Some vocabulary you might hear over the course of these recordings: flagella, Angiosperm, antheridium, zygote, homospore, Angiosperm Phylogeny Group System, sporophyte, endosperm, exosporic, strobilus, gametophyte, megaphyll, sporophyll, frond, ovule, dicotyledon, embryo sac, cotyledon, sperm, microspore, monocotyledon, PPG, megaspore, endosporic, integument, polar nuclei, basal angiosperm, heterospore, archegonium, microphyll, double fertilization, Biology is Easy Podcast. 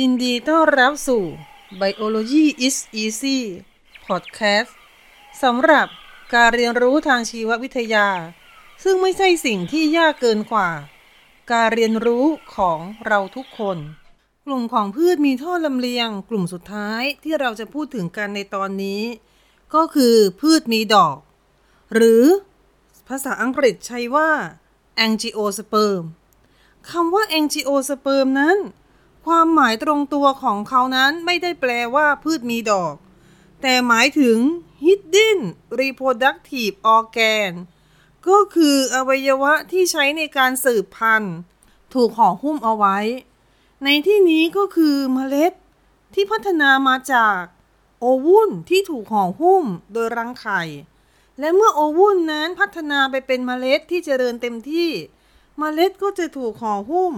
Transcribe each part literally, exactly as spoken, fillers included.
ยินดีต้อนรับสู่ Biology is Easy Podcast สำหรับการเรียนรู้ทางชีววิทยาซึ่งไม่ใช่สิ่งที่ยากเกินกว่าการเรียนรู้ของเราทุกคนกลุ่มของพืชมีท่อลำเลียงกลุ่มสุดท้ายที่เราจะพูดถึงกันในตอนนี้ก็คือพืชมีดอกหรือภาษาอังกฤษใช้ว่า Angiosperm คำว่า Angiosperm นั้นความหมายตรงตัวของเขานั้นไม่ได้แปลว่าพืชมีดอกแต่หมายถึง hidden reproductive organ ก็คืออวัยวะที่ใช้ในการสืบพันธุ์ถูกห่อหุ้มเอาไว้ในที่นี้ก็คือเมล็ดที่พัฒนามาจากโอวุ่นที่ถูกห่อหุ้มโดยรังไข่และเมื่อโอวุ่นนั้นพัฒนาไปเป็นเมล็ดที่เจริญเต็มที่เมล็ดก็จะถูกห่อหุ้ม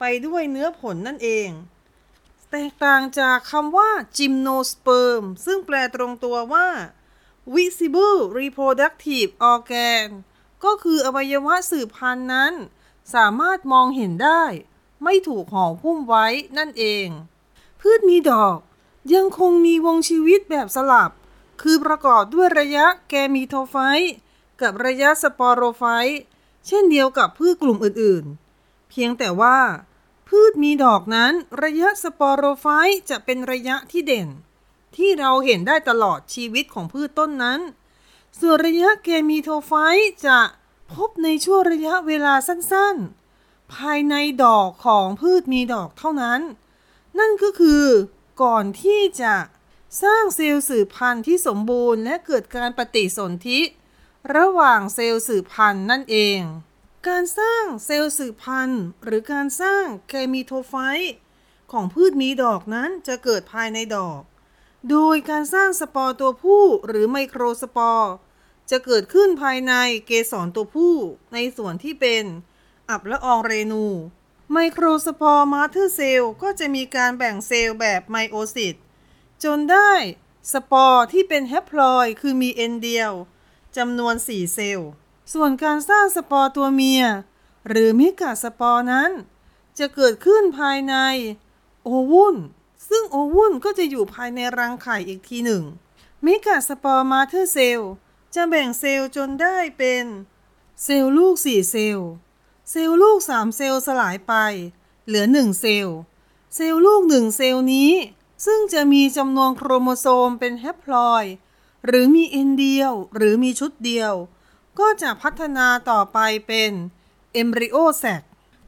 ไปด้วยเนื้อผลนั่นเองแตกต่างจากคำว่า gymnosperm ซึ่งแปลตรงตัวว่า visible reproductive organ ก็คืออวัยวะสืบพันธุ์นั้นสามารถมองเห็นได้ไม่ถูกห่อหุ้มไว้นั่นเองพืชมีดอกยังคงมีวงชีวิตแบบสลับคือประกอบด้วยระยะแกมีโทไฟต์กับระยะสปอโรไฟต์เช่นเดียวกับพืชกลุ่มอื่นๆเพียงแต่ว่าพืชมีดอกนั้นระยะสปอโรไฟต์จะเป็นระยะที่เด่นที่เราเห็นได้ตลอดชีวิตของพืชต้นนั้นส่วนระยะแกมีโทไฟต์จะพบในช่วงระยะเวลาสั้นๆภายในดอกของพืชมีดอกเท่านั้นนั่นก็คือก่อนที่จะสร้างเซลล์สืบพันธุ์ที่สมบูรณ์และเกิดการปฏิสนธิระหว่างเซลล์สืบพันธุ์นั่นเองการสร้างเซลล์สืบพันธุ์หรือการสร้างแกมีโทไฟต์ของพืชมีดอกนั้นจะเกิดภายในดอกโดยการสร้างสปอร์ตัวผู้หรือไมโครสปอร์จะเกิดขึ้นภายในเกสรตัวผู้ในส่วนที่เป็นอับละอองเรนูไมโครสปอร์มาสเตอร์เซลล์ก็จะมีการแบ่งเซลล์แบบไมโอซิสจนได้สปอร์ที่เป็นแฮพลอยด์คือมีเอ็นเดียวจำนวนสี่เซลล์ส่วนการสร้างสปอร์ตัวเมียหรือมิกาสปอร์นั้นจะเกิดขึ้นภายในโอวุ่นซึ่งโอวุ่นก็จะอยู่ภายในรังไข่อีกทีหนึ่งมิกาสปอร์มาเธอร์เซลล์จะแบ่งเซลล์จนได้เป็นเซลล์ลูกสี่เซลล์เซลล์ลูกสามเซลล์สลายไปเหลือหนึ่งเซลล์เซลล์ลูกหนึ่งเซลล์นี้ซึ่งจะมีจำนวนโครโมโซมเป็นแฮพลอยด์หรือมีเอ็นเดียวหรือมีชุดเดียวก็จะพัฒนาต่อไปเป็นเอมบริโอแซค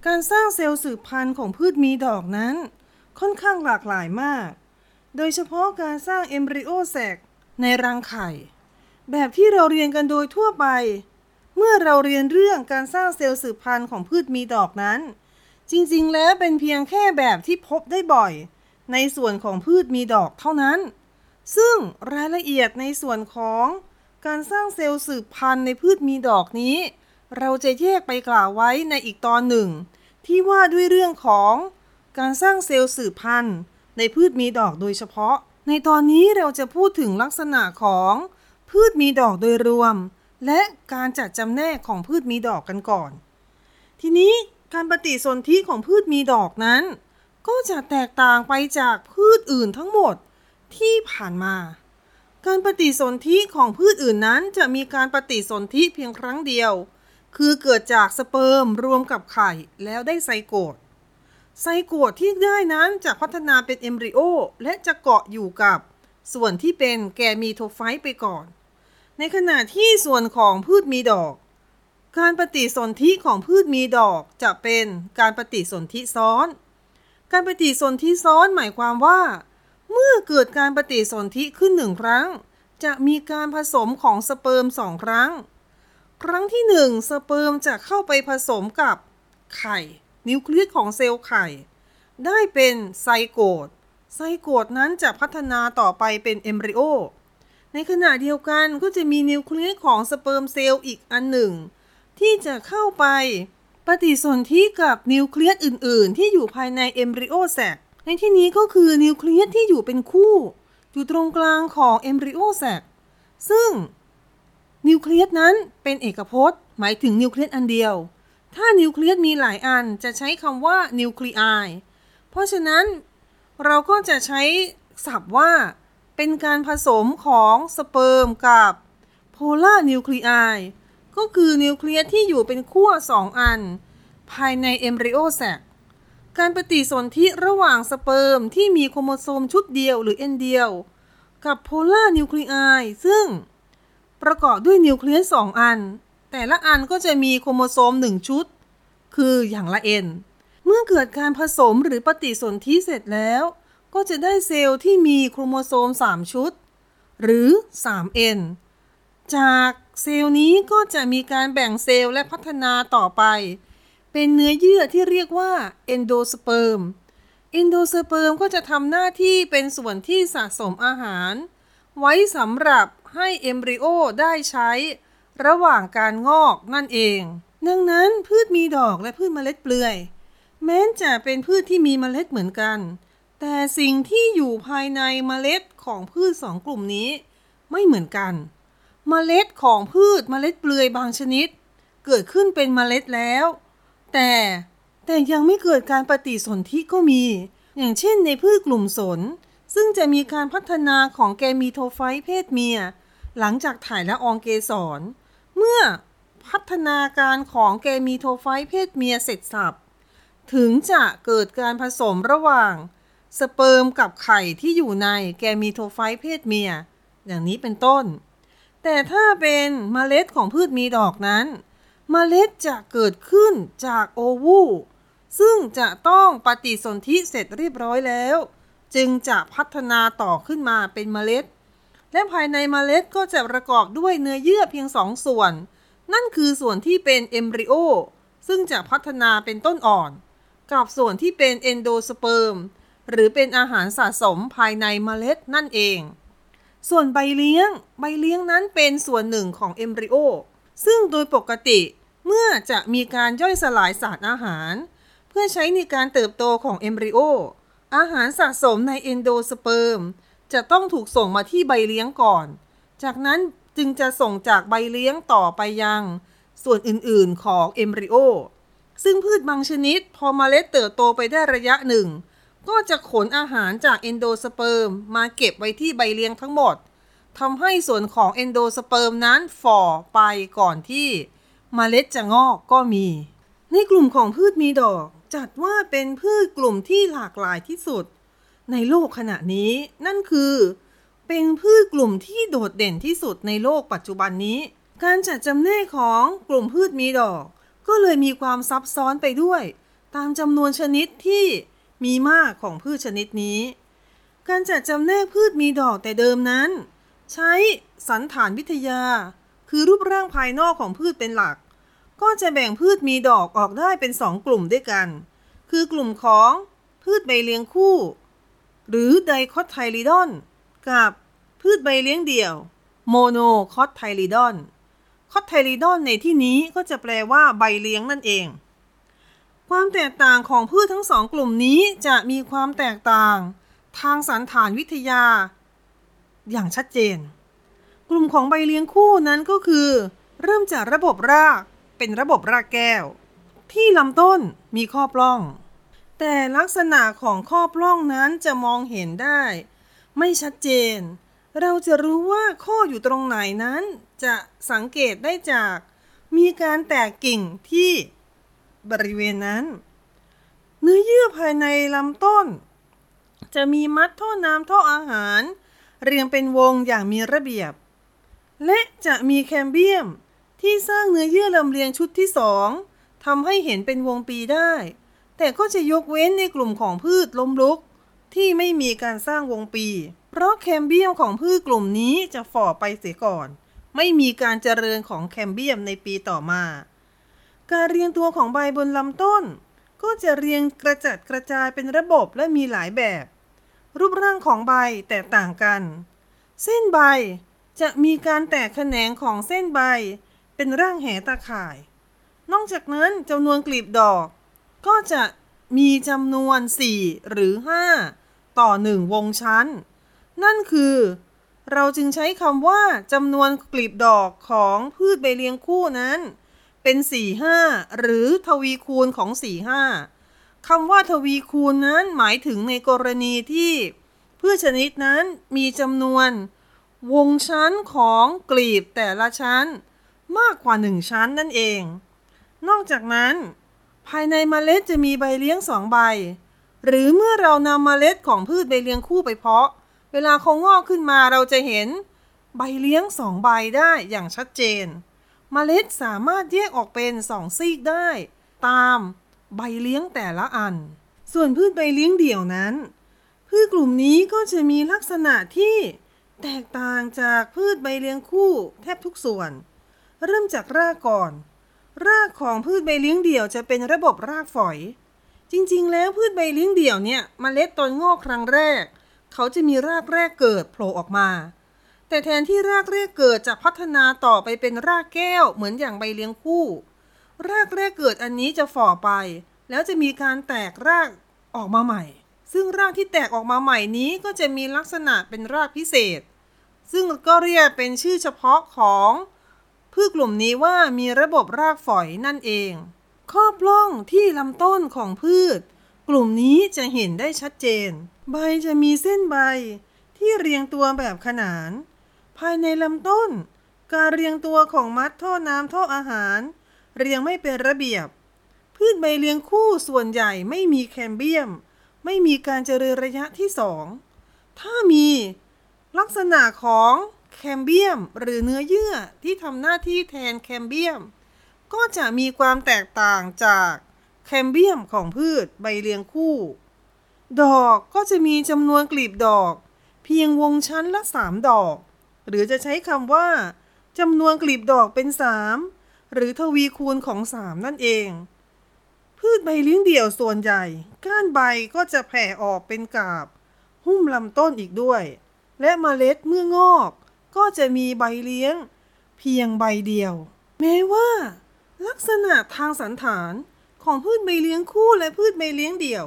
การสร้างเซลล์สืบพันธุ์ของพืชมีดอกนั้นค่อนข้างหลากหลายมากโดยเฉพาะการสร้างเอมบริโอแซคในรังไข่แบบที่เราเรียนกันโดยทั่วไปเมื่อเราเรียนเรื่องการสร้างเซลล์สืบพันธุ์ของพืชมีดอกนั้นจริงๆแล้วเป็นเพียงแค่แบบที่พบได้บ่อยในส่วนของพืชมีดอกเท่านั้นซึ่งรายละเอียดในส่วนของการสร้างเซลล์สืบพันธุ์ในพืชมีดอกนี้เราจะแยกไปกล่าวไว้ในอีกตอนหนึ่งที่ว่าด้วยเรื่องของการสร้างเซลล์สืบพันธุ์ในพืชมีดอกโดยเฉพาะในตอนนี้เราจะพูดถึงลักษณะของพืชมีดอกโดยรวมและการจัดจำแนกของพืชมีดอกกันก่อนทีนี้การปฏิสนธิของพืชมีดอกนั้นก็จะแตกต่างไปจากพืชอื่นทั้งหมดที่ผ่านมาการปฏิสนธิของพืชอื่นนั้นจะมีการปฏิสนธิเพียงครั้งเดียวคือเกิดจากสเปิร์มรวมกับไข่แล้วได้ไซโกตไซโกตที่ได้นั้นจะพัฒนาเป็นเอมบริโอและจะเกาะอยู่กับส่วนที่เป็นแกมีโทไฟต์ไปก่อนในขณะที่ส่วนของพืชมีดอกการปฏิสนธิของพืชมีดอกจะเป็นการปฏิสนธิซ้อนการปฏิสนธิซ้อนหมายความว่าเมื่อเกิดการปฏิสนธิขึ้นหนึ่งครั้งจะมีการผสมของสเปิร์มสองครั้งครั้งที่หนึ่งสเปิร์มจะเข้าไปผสมกับไข่นิวเคลียสของเซลล์ไข่ได้เป็นไซโกตไซโกตนั้นจะพัฒนาต่อไปเป็นเอมบริโอในขณะเดียวกันก็จะมีนิวเคลียสของสเปิร์มเซลล์อีกอันหนึ่งที่จะเข้าไปปฏิสนธิกับนิวเคลียสอื่นๆที่อยู่ภายในเอมบริโอแซคในที่นี้ก็คือนิวเคลียสที่อยู่เป็นคู่อยู่ตรงกลางของเอมบริโอแซคซึ่งนิวเคลียสนั้นเป็นเอกพจน์หมายถึงนิวเคลียสอันเดียวถ้านิวเคลียสมีหลายอันจะใช้คำว่านิวคลีไอเพราะฉะนั้น เราก็จะใช้ศัพท์ว่าเป็นการผสมของสเปิร์มกับโพล่านิวคลีไอก็คือนิวเคลียสที่อยู่เป็นขั้วสองอันภายในเอมบริโอแซคการปฏิสนธิระหว่างสเปิร์มที่มีโครโมโซมชุดเดียวหรือเอ็นเดียวกับโพล่านิวคลีไอซึ่งประกอบด้วยนิวเคลียสสองอันแต่ละอันก็จะมีโครโมโซมหนึ่งชุดคืออย่างละ N เมื่อเกิดการผสมหรือปฏิสนธิเสร็จแล้วก็จะได้เซลล์ที่มีโครโมโซมสามชุดหรือสาม N จากเซลล์นี้ก็จะมีการแบ่งเซลล์และพัฒนาต่อไปเป็นเนื้อเยื่อที่เรียกว่าเอนโดสเปิร์มเอนโดสเปิร์มก็จะทำหน้าที่เป็นส่วนที่สะสมอาหารไว้สำหรับให้เอมบริโอได้ใช้ระหว่างการงอกนั่นเองดังนั้นพืชมีดอกและพืชเมล็ดเปลือยแม้จะเป็นพืชที่มีเมล็ดเหมือนกันแต่สิ่งที่อยู่ภายในเมล็ดของพืชสองกลุ่มนี้ไม่เหมือนกันเมล็ดของพืชเมล็ดเปลือยบางชนิดเกิดขึ้นเป็นเมล็ดแล้วแต่แต่ยังไม่เกิดการปฏิสนธิก็มีอย่างเช่นในพืชกลุ่มสนซึ่งจะมีการพัฒนาของแกมีโทไฟต์เพศเมียหลังจากถ่ายละอองเกสรเมื่อพัฒนาการของแกมีโทไฟต์เพศเมียเสร็จสับถึงจะเกิดการผสมระหว่างสเปิร์มกับไข่ที่อยู่ในแกมีโทไฟต์เพศเมียอย่างนี้เป็นต้นแต่ถ้าเป็นเมล็ดของพืชมีดอกนั้นเมล็ดจะเกิดขึ้นจากโอวูซึ่งจะต้องปฏิสนธิเสร็จเรียบร้อยแล้วจึงจะพัฒนาต่อขึ้นมาเป็นเมล็ดและภายในเมล็ดก็จะประกอบด้วยเนื้อเยื่อเพียงสองส่วนนั่นคือส่วนที่เป็นเอมบริโอซึ่งจะพัฒนาเป็นต้นอ่อนกับส่วนที่เป็นเอนโดสเปิร์มหรือเป็นอาหารสะสมภายในเมล็ดนั่นเองส่วนใบเลี้ยงใบเลี้ยงนั้นเป็นส่วนหนึ่งของเอมบริโอซึ่งโดยปกติเมื่อจะมีการย่อยสลายสารอาหารเพื่อใช้ในการเติบโตของเอมบริโออาหารสะสมในเอนโดสเปิร์มจะต้องถูกส่งมาที่ใบเลี้ยงก่อนจากนั้นจึงจะส่งจากใบเลี้ยงต่อไปยังส่วนอื่นๆของเอมบริโอซึ่งพืชบางชนิดพอเมล็ดเติบโตไปได้ระยะหนึ่งก็จะขนอาหารจากเอนโดสเปิร์มมาเก็บไว้ที่ใบเลี้ยงทั้งหมดทำให้ส่วนของเอนโดสเปิร์มนั้นฝ่อไปก่อนที่เมล็ดจะงอกก็มีในกลุ่มของพืชมีดอกจัดว่าเป็นพืชกลุ่มที่หลากหลายที่สุดในโลกขณะนี้นั่นคือเป็นพืชกลุ่มที่โดดเด่นที่สุดในโลกปัจจุบันนี้การจัดจำแนกของกลุ่มพืชมีดอกก็เลยมีความซับซ้อนไปด้วยตามจำนวนชนิดที่มีมากของพืชชนิดนี้การจัดจำแนกพืชมีดอกแต่เดิมนั้นใช้สันฐานวิทยาคือรูปร่างภายนอกของพืชเป็นหลักก็จะแบ่งพืชมีดอกออกได้เป็นสองกลุ่มด้วยกันคือกลุ่มของพืชใบเลี้ยงคู่หรือไดคอทไทลิดอนกับพืชใบเลี้ยงเดี่ยวโมโนคอทไทลิดอนคอทไทลิดอนในที่นี้ก็จะแปลว่าใบเลี้ยงนั่นเองความแตกต่างของพืชทั้งสองกลุ่มนี้จะมีความแตกต่างทางสันฐานวิทยาอย่างชัดเจนกลุ่มของใบเลี้ยงคู่นั้นก็คือเริ่มจากระบบรากเป็นระบบรากแก้วที่ลำต้นมีข้อปล้องแต่ลักษณะของข้อปล้องนั้นจะมองเห็นได้ไม่ชัดเจนเราจะรู้ว่าข้ออยู่ตรงไหนนั้นจะสังเกตได้จากมีการแตกกิ่งที่บริเวณนั้นเนื้อเยื่อภายในลำต้นจะมีมัดท่อน้ำท่ออาหารเรียงเป็นวงอย่างมีระเบียบและจะมีแคมเบียมที่สร้างเนื้อเยื่อลำเลียงชุดที่สองทำให้เห็นเป็นวงปีได้แต่ก็จะยกเว้นในกลุ่มของพืชล้มลุกที่ไม่มีการสร้างวงปีเพราะแคมเบียมของพืชกลุ่มนี้จะฝ่อไปเสียก่อนไม่มีการเจริญของแคมเบียมในปีต่อมาการเรียงตัวของใบบนลำต้นก็จะเรียงกระจัดกระจายเป็นระบบและมีหลายแบบรูปร่างของใบแตกต่างกันเส้นใบจะมีการแตกแขนงของเส้นใบเป็นร่างแหตาข่ายนอกจากนั้นจำนวนกลีบดอกก็จะมีจำนวนสี่หรือห้าต่อหนึ่งวงชั้นนั่นคือเราจึงใช้คำว่าจำนวนกลีบดอกของพืชใบเลี้ยงคู่นั้นเป็นสี่ห้าหรือทวีคูณของสี่ห้า คำว่าทวีคูณนั้นหมายถึงในกรณีที่พืชชนิดนั้นมีจำนวนวงชั้นของกลีบแต่ละชั้นมากกว่าหนึ่งชั้นนั่นเองนอกจากนั้นภายในเมล็ดจะมีใบเลี้ยงสองใบหรือเมื่อเรานำเมล็ดของพืชใบเลี้ยงคู่ไปเพาะเวลาเขางอกขึ้นมาเราจะเห็นใบเลี้ยงสองใบได้อย่างชัดเจนเมล็ดสามารถแยกออกเป็นสองซีกได้ตามใบเลี้ยงแต่ละอันส่วนพืชใบเลี้ยงเดี่ยวนั้นพืชกลุ่มนี้ก็จะมีลักษณะที่แตกต่างจากพืชใบเลี้ยงคู่แทบทุกส่วนเริ่มจากรากก่อนรากของพืชใบเลี้ยงเดี่ยวจะเป็นระบบรากฝอยจริงๆแล้วพืชใบเลี้ยงเดี่ยวเนี่ยเมล็ดตอนงอกครั้งแรกเขาจะมีรากแรกเกิดโผล่ออกมาแต่แทนที่รากแรกเกิดจะพัฒนาต่อไปเป็นรากแก้วเหมือนอย่างใบเลี้ยงคู่รากแรกเกิดอันนี้จะฝ่อไปแล้วจะมีการแตกรากออกมาใหม่ซึ่งรากที่แตกออกมาใหม่นี้ก็จะมีลักษณะเป็นรากพิเศษซึ่งก็เรียกเป็นชื่อเฉพาะของพืชกลุ่มนี้ว่ามีระบบรากฝอยนั่นเองข้อปล้องที่ลำต้นของพืชกลุ่มนี้จะเห็นได้ชัดเจนใบจะมีเส้นใบที่เรียงตัวแบบขนานภายในลำต้นการเรียงตัวของมัดท่อน้ำท่ออาหารเรียงไม่เป็นระเบียบพืชใบเรียงคู่ส่วนใหญ่ไม่มีแคมเบียมไม่มีการเจริญระยะที่สองถ้ามีลักษณะของแคมเบียมหรือเนื้อเยื่อที่ทำหน้าที่แทนแคมเบียมก็จะมีความแตกต่างจากแคมเบียมของพืชใบเรียงคู่ดอกก็จะมีจำนวนกลีบดอกเพียงวงชั้นละสามดอกหรือจะใช้คำว่าจำนวนกลีบดอกเป็นสามหรือทวีคูณของสามนั่นเองพืชใบเลี้ยงเดี่ยวส่วนใหญ่ก้านใบก็จะแผ่ออกเป็นกาบหุ้มลำต้นอีกด้วยและเมล็ดเมื่องอกก็จะมีใบเลี้ยงเพียงใบเดียวแม้ว่าลักษณะทางสันฐานของพืชใบเลี้ยงคู่และพืชใบเลี้ยงเดี่ยว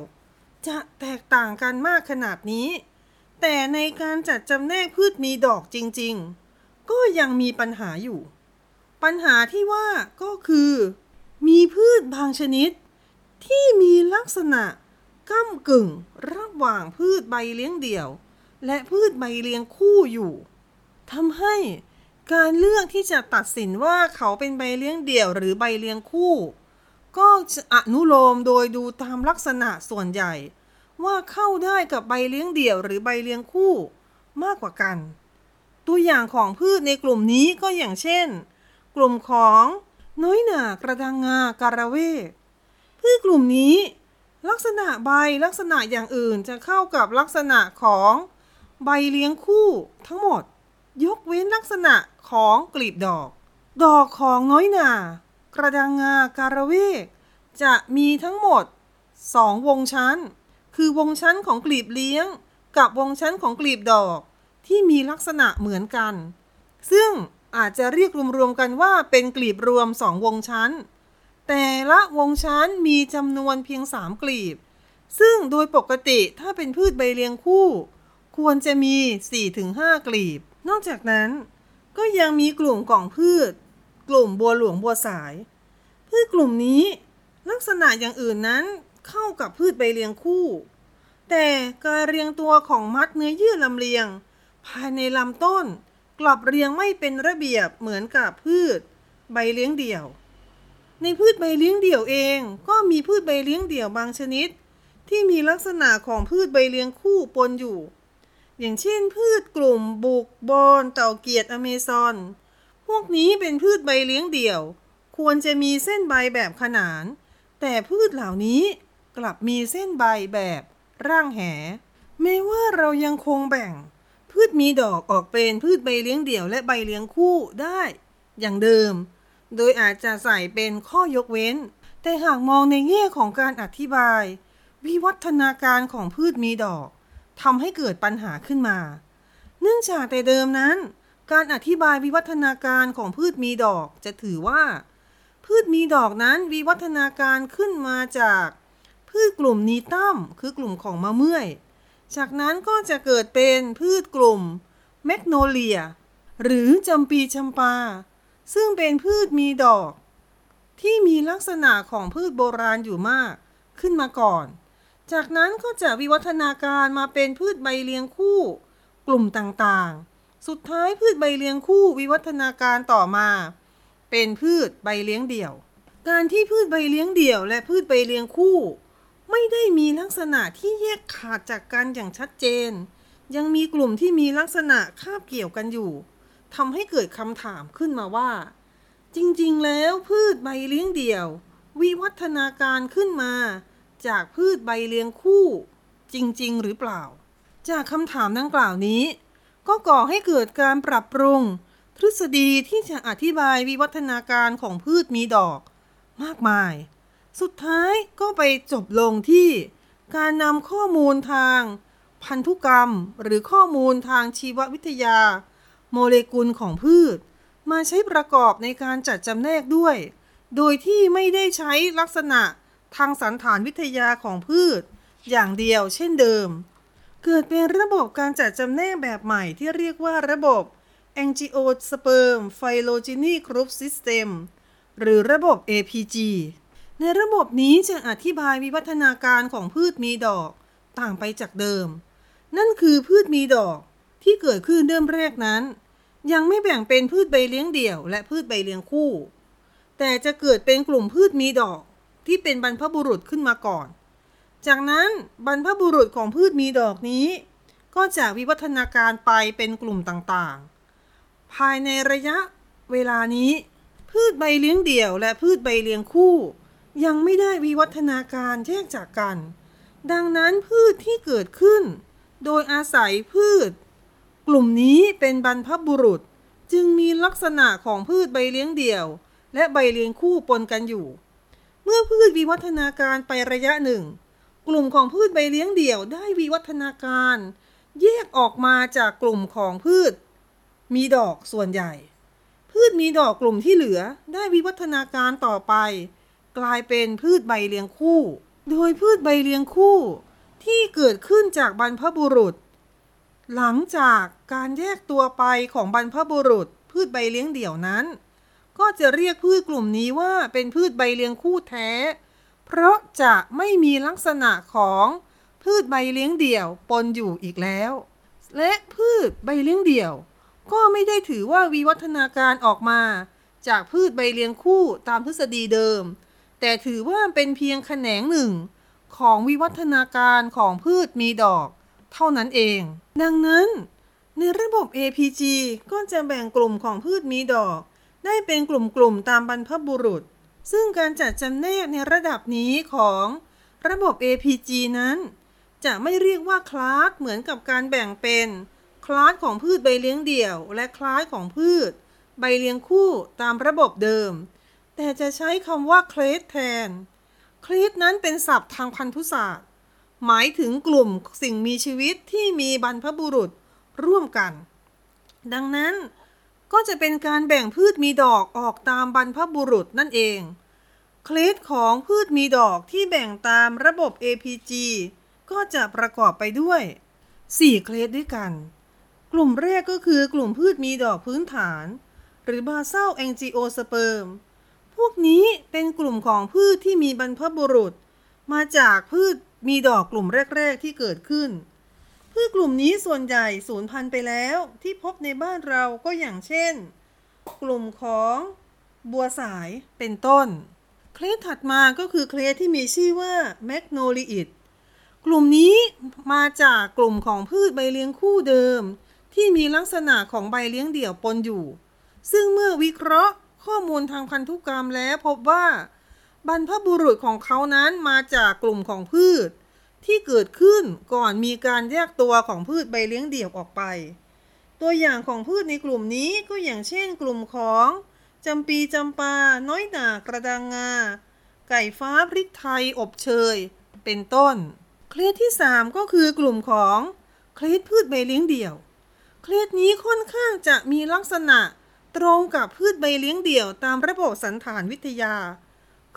จะแตกต่างกันมากขนาดนี้แต่ในการจัดจำแนกพืชมีดอกจริงๆก็ยังมีปัญหาอยู่ปัญหาที่ว่าก็คือมีพืชบางชนิดที่มีลักษณะก้ำกึ่งระหว่างพืชใบเลี้ยงเดี่ยวและพืชใบเลี้ยงคู่อยู่ทำให้การเลือกที่จะตัดสินว่าเขาเป็นใบเลี้ยงเดี่ยวหรือใบเลี้ยงคู่ก็จะอนุโลมโดยดูตามลักษณะส่วนใหญ่ว่าเข้าได้กับใบเลี้ยงเดี่ยวหรือใบเลี้ยงคู่มากกว่ากันตัวอย่างของพืชในกลุ่มนี้ก็อย่างเช่นกลุ่มของน้อยหน่ากระดังงาการะเวกพืชกลุ่มนี้ลักษณะใบลักษณะอย่างอื่นจะเข้ากับลักษณะของใบเลี้ยงคู่ทั้งหมดยกเว้นลักษณะของกลีบดอกดอกของน้อยหน่ากระดังงาการะเวกจะมีทั้งหมดสองวงชั้นคือวงชั้นของกลีบเลี้ยงกับวงชั้นของกลีบดอกที่มีลักษณะเหมือนกันซึ่งอาจจะเรียกรวมๆกันว่าเป็นกลีบรวมสองวงชั้นแต่ละวงชั้นมีจำนวนเพียงสามกลีบซึ่งโดยปกติถ้าเป็นพืชใบเลี้ยงคู่ควรจะมี สี่ถึงห้า กลีบนอกจากนั้นก็ยังมีกลุ่มของพืชกลุ่มบัวหลวงบัวสายพืชกลุ่มนี้ลักษณะอย่างอื่นนั้นเข้ากับพืชใบเลี้ยงคู่แต่การเรียงตัวของมัดเนื้อเยื่อลำเลียงภายในลำต้นกลับเรียงไม่เป็นระเบียบเหมือนกับพืชใบเลี้ยงเดี่ยวในพืชใบเลี้ยงเดี่ยวเองก็มีพืชใบเลี้ยงเดี่ยวบางชนิดที่มีลักษณะของพืชใบเลี้ยงคู่ปนอยู่อย่างเช่นพืชกลุ่มบุกบอนเต่าเกียดอเมซอนพวกนี้เป็นพืชใบเลี้ยงเดี่ยวควรจะมีเส้นใบแบบขนานแต่พืชเหล่านี้กลับมีเส้นใบแบบร่างแหแม้ว่าเรายังคงแบ่งพืชมีดอกออกเป็นพืชใบเลี้ยงเดี่ยวและใบเลี้ยงคู่ได้อย่างเดิมโดยอาจจะใส่เป็นข้อยกเว้นแต่หากมองในแง่ของการอธิบายวิวัฒนาการของพืชมีดอกทำให้เกิดปัญหาขึ้นมาเนื่องจากแต่เดิมนั้นการอธิบายวิวัฒนาการของพืชมีดอกจะถือว่าพืชมีดอกนั้นวิวัฒนาการขึ้นมาจากพืชกลุ่มนีตั้มคือกลุ่มของมะเมื่อยจากนั้นก็จะเกิดเป็นพืชกลุ่มแมกโนเลียหรือจำปีจำปาซึ่งเป็นพืชมีดอกที่มีลักษณะของพืชโบราณอยู่มาก ขึ้นมาก่อนจากนั้นก็จะวิวัฒนาการมาเป็นพืชใบเลี้ยงคู่กลุ่มต่างๆสุดท้ายพืชใบเลี้ยงคู่วิวัฒนาการต่อมาเป็นพืชใบเลี้ยงเดี่ยวการที่พืชใบเลี้ยงเดี่ยวและพืชใบเลี้ยงคู่ไม่ได้มีลักษณะที่แยกขาดจากกันอย่างชัดเจนยังมีกลุ่มที่มีลักษณะคาบเกี่ยวกันอยู่ทำให้เกิดคำถามขึ้นมาว่าจริงๆแล้วพืชใบเลี้ยงเดี่ยววิวัฒนาการขึ้นมาจากพืชใบเลี้ยงคู่จริงๆหรือเปล่าจากคำถามดังกล่าวนี้ก็ก่อให้เกิดการปรับปรุงทฤษฎีที่จะอธิบายวิวัฒนาการของพืชมีดอกมากมายสุดท้ายก็ไปจบลงที่การนำข้อมูลทางพันธุกรรมหรือข้อมูลทางชีววิทยาโมเลกุลของพืชมาใช้ประกอบในการจัดจำแนกด้วยโดยที่ไม่ได้ใช้ลักษณะทางสันฐานวิทยาของพืชอย่างเดียวเช่นเดิมเกิดเป็นระบบการจัดจำแนกแบบใหม่ที่เรียกว่าระบบ Angiosperm Phylogeny Group System หรือระบบ เอ พี จี ในระบบนี้จะอธิบายวิวัฒนาการของพืชมีดอกต่างไปจากเดิมนั่นคือพืชมีดอกที่เกิดขึ้นเริ่มแรกนั้นยังไม่แบ่งเป็นพืชใบเลี้ยงเดี่ยวและพืชใบเลี้ยงคู่แต่จะเกิดเป็นกลุ่มพืชมีดอกที่เป็นบรรพบุรุษขึ้นมาก่อนจากนั้นบรรพบุรุษของพืชมีดอกนี้ก็จะวิวัฒนาการไปเป็นกลุ่มต่างๆภายในระยะเวลานี้พืชใบเลี้ยงเดี่ยวและพืชใบเลี้ยงคู่ยังไม่ได้วิวัฒนาการแยกจากกันดังนั้นพืชที่เกิดขึ้นโดยอาศัยพืชกลุ่มนี้เป็นบรรพบุรุษจึงมีลักษณะของพืชใบเลี้ยงเดี่ยวและใบเลี้ยงคู่ปนกันอยู่เมื่อพืชวิวัฒนาการไประยะหนึ่งกลุ่มของพืชใบเลี้ยงเดี่ยวได้วิวัฒนาการแยกออกมาจากกลุ่มของพืชมีดอกส่วนใหญ่พืชมีดอกกลุ่มที่เหลือได้วิวัฒนาการต่อไปกลายเป็นพืชใบเลี้ยงคู่โดยพืชใบเลี้ยงคู่ที่เกิดขึ้นจากบรรพบุรุษหลังจากการแยกตัวไปของบรรพบุรุษพืชใบเลี้ยงเดี่ยวนั้นก็จะเรียกพืชกลุ่มนี้ว่าเป็นพืชใบเลี้ยงคู่แท้เพราะจะไม่มีลักษณะของพืชใบเลี้ยงเดี่ยวปนอยู่อีกแล้วและพืชใบเลี้ยงเดี่ยวก็ไม่ได้ถือว่าวิวัฒนาการออกมาจากพืชใบเลี้ยงคู่ตามทฤษฎีเดิมแต่ถือว่าเป็นเพียงแขนงหนึ่งของวิวัฒนาการของพืชมีดอกเท่านั้นเองดังนั้นในระบบ เอ พี จี ก็จะแบ่งกลุ่มของพืชมีดอกได้เป็นกลุ่มๆตามบรรพบุรุษซึ่งการจัดจำแนกในระดับนี้ของระบบ เอ พี จี นั้นจะไม่เรียกว่าคลาสเหมือนกับการแบ่งเป็นคลาสของพืชใบเลี้ยงเดี่ยวและคลาสของพืชใบเลี้ยงคู่ตามระบบเดิมแต่จะใช้คำว่าเคลสแทนเคลสนั้นเป็นศัพท์ทางพันธุศาสตร์หมายถึงกลุ่มสิ่งมีชีวิตที่มีบรรพบุรุษร่วมกันดังนั้นก็จะเป็นการแบ่งพืชมีดอกออกตามบรรพบุรุษนั่นเองเคลสของพืชมีดอกที่แบ่งตามระบบ เอ พี จี ก็จะประกอบไปด้วยสี่เคลสด้วยกันกลุ่มแรกก็คือกลุ่มพืชมีดอกพื้นฐานหรือ basal angiosperm พวกนี้เป็นกลุ่มของพืชที่มีบรรพบุรุษมาจากพืชมีดอกกลุ่มแรกๆที่เกิดขึ้นพืชกลุ่มนี้ส่วนใหญ่สูญพันธุ์ไปแล้วที่พบในบ้านเราก็อย่างเช่นกลุ่มของบัวสายเป็นต้นเคลสถัดมาก็คือเคลสที่มีชื่อว่าแมกโนลีอิดกลุ่มนี้มาจากกลุ่มของพืชใบเลี้ยงคู่เดิมที่มีลักษณะของใบเลี้ยงเดี่ยวปนอยู่ซึ่งเมื่อวิเคราะห์ข้อมูลทางพันธุกรรมแล้วพบว่าบรรพบุรุษของเขานั้นมาจากกลุ่มของพืชที่เกิดขึ้นก่อนมีการแยกตัวของพืชใบเลี้ยงเดี่ยวออกไปตัวอย่างของพืชในกลุ่มนี้ก็อย่างเช่นกลุ่มของจำปีจำปาน้อยหน่ากระดังงาไก่ฟ้าพริกไทยอบเชยเป็นต้นเคลสที่สามก็คือกลุ่มของเคลสพืชใบเลี้ยงเดี่ยวเคลสนี้ค่อนข้างจะมีลักษณะตรงกับพืชใบเลี้ยงเดี่ยวตามระบบสันฐานวิทยา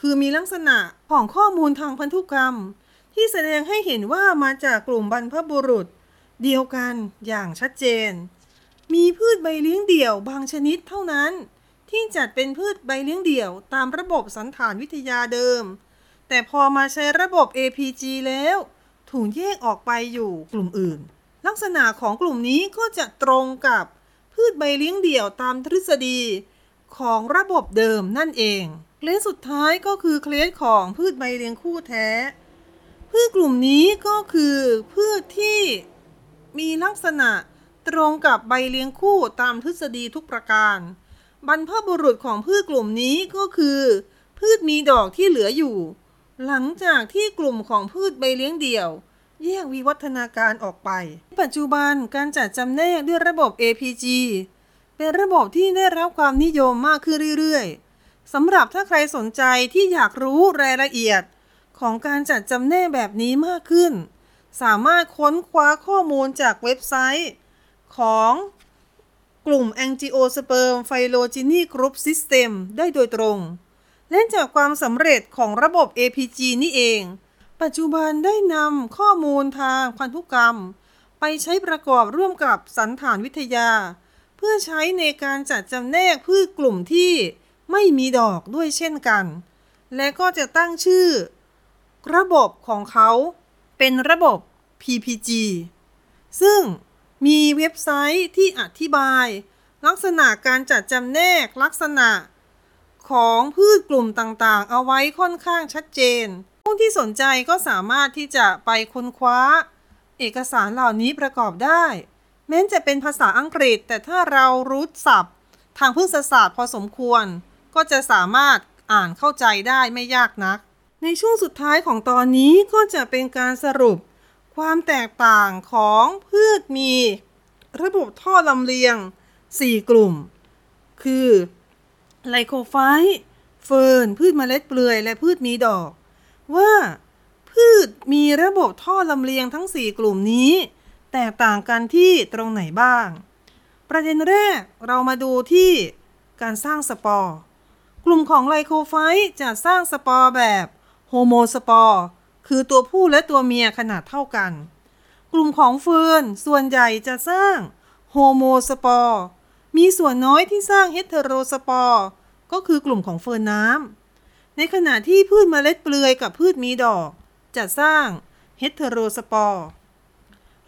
คือมีลักษณะของข้อมูลทางพันธุกรรมที่แสดงให้เห็นว่ามาจากกลุ่มบรรพบุรุษเดียวกันอย่างชัดเจนมีพืชใบเลี้ยงเดี่ยวบางชนิดเท่านั้นที่จัดเป็นพืชใบเลี้ยงเดี่ยวตามระบบสันฐานวิทยาเดิม แต่พอมาใช้ระบบ เอ พี จี แล้วถูกแยกออกไปอยู่กลุ่มอื่นลักษณะของกลุ่มนี้ก็จะตรงกับพืชใบเลี้ยงเดี่ยวตามทฤษฎีของระบบเดิมนั่นเองเคสสุดท้ายก็คือเคสของพืชใบเลี้ยงคู่แท้พืชกลุ่มนี้ก็คือพืชที่มีลักษณะตรงกับใบเลี้ยงคู่ตามทฤษฎีทุกประการบรรพบุรุษของพืชกลุ่มนี้ก็คือพืชมีดอกที่เหลืออยู่หลังจากที่กลุ่มของพืชใบเลี้ยงเดี่ยวแยกวิวัฒนาการออกไปปัจจุบันการจัดจำแนกด้วยระบบ เอ พี จี เป็นระบบที่ได้รับความนิยมมากขึ้นเรื่อยๆสำหรับถ้าใครสนใจที่อยากรู้รายละเอียดของการจัดจำแนกแบบนี้มากขึ้นสามารถค้นคว้าข้อมูลจากเว็บไซต์ของกลุ่ม Angiosperm Phylogeny Group System ได้โดยตรงและจากความสำเร็จของระบบ เอ พี จี นี่เองปัจจุบันได้นำข้อมูลทางพันธุกรรมไปใช้ประกอบร่วมกับสันฐานวิทยาเพื่อใช้ในการจัดจำแนกพืชกลุ่มที่ไม่มีดอกด้วยเช่นกันและก็จะตั้งชื่อระบบของเขาเป็นระบบ พี พี จี ซึ่งมีเว็บไซต์ที่อธิบายลักษณะการจัดจำแนกลักษณะของพืชกลุ่มต่างๆเอาไว้ค่อนข้างชัดเจนผู้ที่สนใจก็สามารถที่จะไปค้นคว้าเอกสารเหล่านี้ประกอบได้แม้จะเป็นภาษาอังกฤษแต่ถ้าเรารู้ศัพท์ทางพฤกษศาสตร์พอสมควรก็จะสามารถอ่านเข้าใจได้ไม่ยากนักในช่วงสุดท้ายของตอนนี้ก็จะเป็นการสรุปความแตกต่างของพืชมีระบบท่อลำเลียงสี่กลุ่มคือไลโคไฟต์เฟิร์นพืชเมล็ดเปลือยและพืชมีดอกว่าพืชมีระบบท่อลำเลียงทั้งสี่กลุ่มนี้แตกต่างกันที่ตรงไหนบ้างประเด็นแรกเรามาดูที่การสร้างสปอร์กลุ่มของไลโคไฟต์จะสร้างสปอร์แบบโฮโมสปอร์คือตัวผู้และตัวเมียขนาดเท่ากันกลุ่มของเฟิร์นส่วนใหญ่จะสร้างโฮโมสปอร์มีส่วนน้อยที่สร้างเฮเทโรสปอร์ก็คือกลุ่มของเฟิร์นน้ำในขณะที่พืชเมล็ดเปลือยกับพืชมีดอกจะสร้างเฮเทโรสปอร์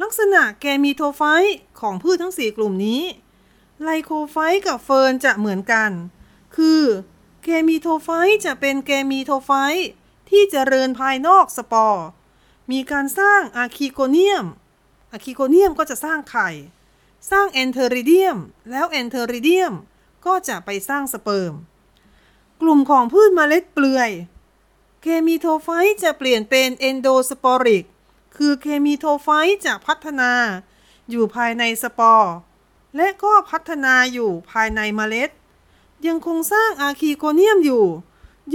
ลักษณะแกมีโทไฟต์ของพืชทั้งสี่กลุ่มนี้ไลโคไฟต์กับเฟิร์นจะเหมือนกันคือแกมีโทไฟต์จะเป็นแกมีโทไฟต์ที่เจริญภายนอกสปอร์มีการสร้างอะคิโกเนียมอะคิโกเนียมก็จะสร้างไข่สร้างแอนเทอริเดียมแล้วแอนเทอริเดียมก็จะไปสร้างสเปิร์มกลุ่มของพืชเมล็ดเปลือยเคมีโทไฟต์จะเปลี่ยนเป็นเอนโดสปอริกคือเคมีโทไฟต์จะพัฒนาอยู่ภายในสปอร์และก็พัฒนาอยู่ภายในเมล็ดยังคงสร้างอะคิโกเนียมอยู่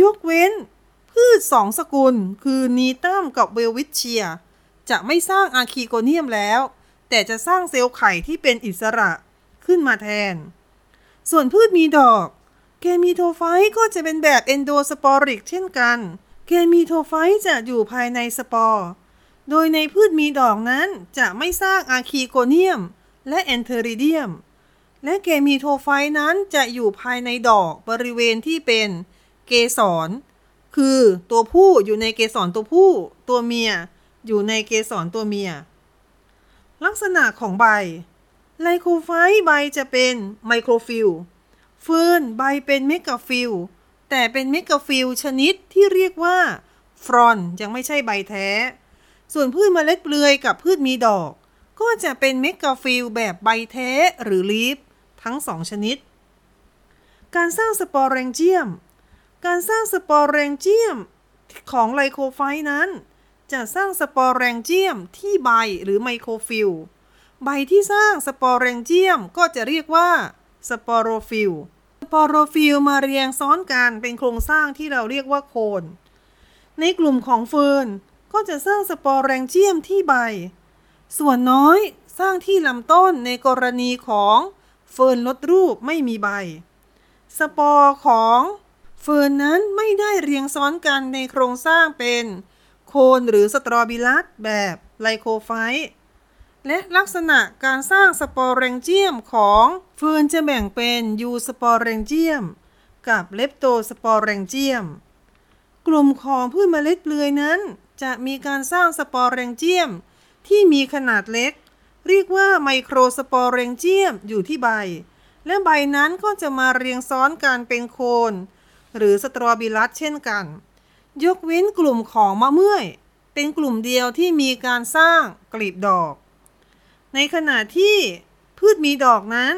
ยกเว้นพืชสองสกุลคือนีตัมกับเวลวิชเชียจะไม่สร้างอะคิโกเนียมแล้วแต่จะสร้างเซลล์ไข่ที่เป็นอิสระขึ้นมาแทนส่วนพืชมีดอกแกมีโทไฟต์ก็จะเป็นแบบเอนโดสปอริกเช่นกันแกมีโทไฟต์จะอยู่ภายในสปอร์โดยในพืชมีดอกนั้นจะไม่สร้างอะคิโกเนียมและแอนเทอริเดียมและแกมีโทไฟต์นั้นจะอยู่ภายในดอกบริเวณที่เป็นเกสรคือตัวผู้อยู่ในเกสรตัวผู้ตัวเมียอยู่ในเกสรตัวเมียลักษณะของใบไลโคไฟต์ใบจะเป็นไมโครฟิลเฟิร์นใบเป็นเมกาฟิลแต่เป็นเมกาฟิลชนิดที่เรียกว่าฟรอนยังไม่ใช่ใบแท้ส่วนพืชเมล็ดเปลือยกับพืชมีดอกก็จะเป็นเมกาฟิลแบบใบแท้หรือลีฟทั้งสองชนิดการสร้างสปอร์เรงเจียมการสร้างสปอร์เรงเจียมของไลโคไฟต์นั้นจะสร้างสปอร์เรงเจียมที่ใบหรือไมโครฟิลใบที่สร้างสปอร์เรงเจียมก็จะเรียกว่าสปอโรฟิลสปอโรฟิลมาเรียงซ้อนกันเป็นโครงสร้างที่เราเรียกว่าโคนในกลุ่มของเฟิร์นก็จะสร้างสปอร์เรงเจียมที่ใบส่วนน้อยสร้างที่ลำต้นในกรณีของเฟิร์นลดรูปไม่มีใบสปอร์ของเฟิร์นนั้นไม่ได้เรียงซ้อนกันในโครงสร้างเป็นโคนหรือสตรอบิลัสแบบไลโคไฟต์และลักษณะการสร้างสปอร์เรงเจียมของเฟิร์นจะแบ่งเป็นยูสปอร์เรงเจียมกับเลปโตสปอร์เรงเจียมก กลุ่มของพืชเมล็ดเปลือยนั้นจะมีการสร้างสปอร์เรนเจียมที่มีขนาดเล็กเรียกว่าไมโครสปอร์เรนเจียมอยู่ที่ใบและใบนั้นก็จะมาเรียงซ้อนกันเป็นโคนหรือสตรอบิลัสเช่นกันยกเว้นกลุ่มของมะเมื่อยเป็นกลุ่มเดียวที่มีการสร้างกลีบดอกในขณะที่พืชมีดอกนั้น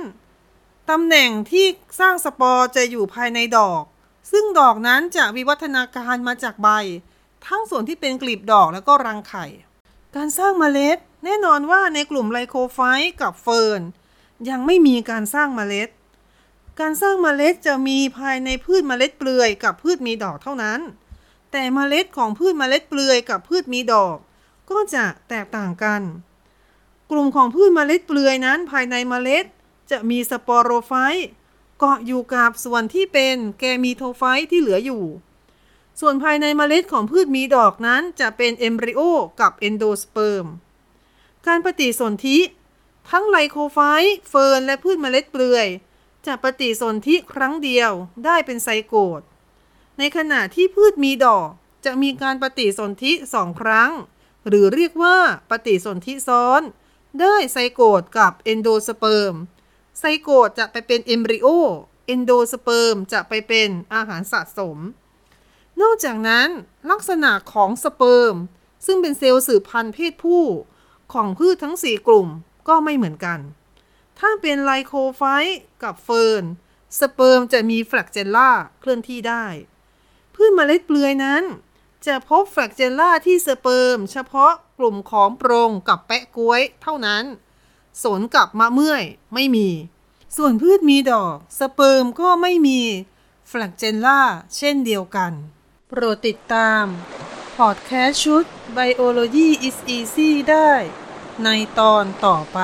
ตำแหน่งที่สร้างสปอร์จะอยู่ภายในดอกซึ่งดอกนั้นจะวิวัฒนาการมาจากใบทั้งส่วนที่เป็นกลีบดอกและก็รังไข่การสร้างเมล็ดแน่นอนว่าในกลุ่มไลโคไฟต์กับเฟิร์นยังไม่มีการสร้างเมล็ดการสร้างเมล็ดจะมีภายในพืชเมล็ดเปลือยกับพืชมีดอกเท่านั้นแต่เมล็ดของพืชเมล็ดเปลือยกับพืชมีดอกก็จะแตกต่างกันกลุ่มของพืชเมล็ดเปลือยนั้นภายในเมล็ดจะมีสปอโรไฟต์เกาะอยู่กับส่วนที่เป็นแกมีโทไฟต์ที่เหลืออยู่ส่วนภายในเมล็ดของพืชมีดอกนั้นจะเป็นเอมบริโอกับเอนโดสเปิร์มการปฏิสนธิทั้งไลโคไฟต์เฟิร์นและพืชเมล็ดเปลือยจะปฏิสนธิครั้งเดียวได้เป็นไซโกตในขณะที่พืชมีดอกจะมีการปฏิสนธิสองครั้งหรือเรียกว่าปฏิสนธิซ้อนได้ไซโกตกับเอนโดสเปิร์มไซโกตจะไปเป็นเอมบริโอเอนโดสเปิร์มจะไปเป็นอาหารสะสมนอกจากนั้นลักษณะของสเปิร์มซึ่งเป็นเซลล์สืบพันธุ์เพศผู้ของพืชทั้งสี่กลุ่มก็ไม่เหมือนกันถ้าเป็นไลโคไฟต์กับเฟิร์นสเปิร์มจะมีแฟลกเจลล่าเคลื่อนที่ได้พืชเมล็ดเปลือยนั้นจะพบแฟลกเจลล่าที่สเปิร์มเฉพาะกลุ่มของโปรงกับแปะก้วยเท่านั้นสนกับมะเมื่อยไม่มีส่วนพืชมีดอกสเปิร์มก็ไม่มีแฟลกเจลล่าเช่นเดียวกันโปรดติดตามพอดแคสต์ชุด Biology is Easy ได้ในตอนต่อไป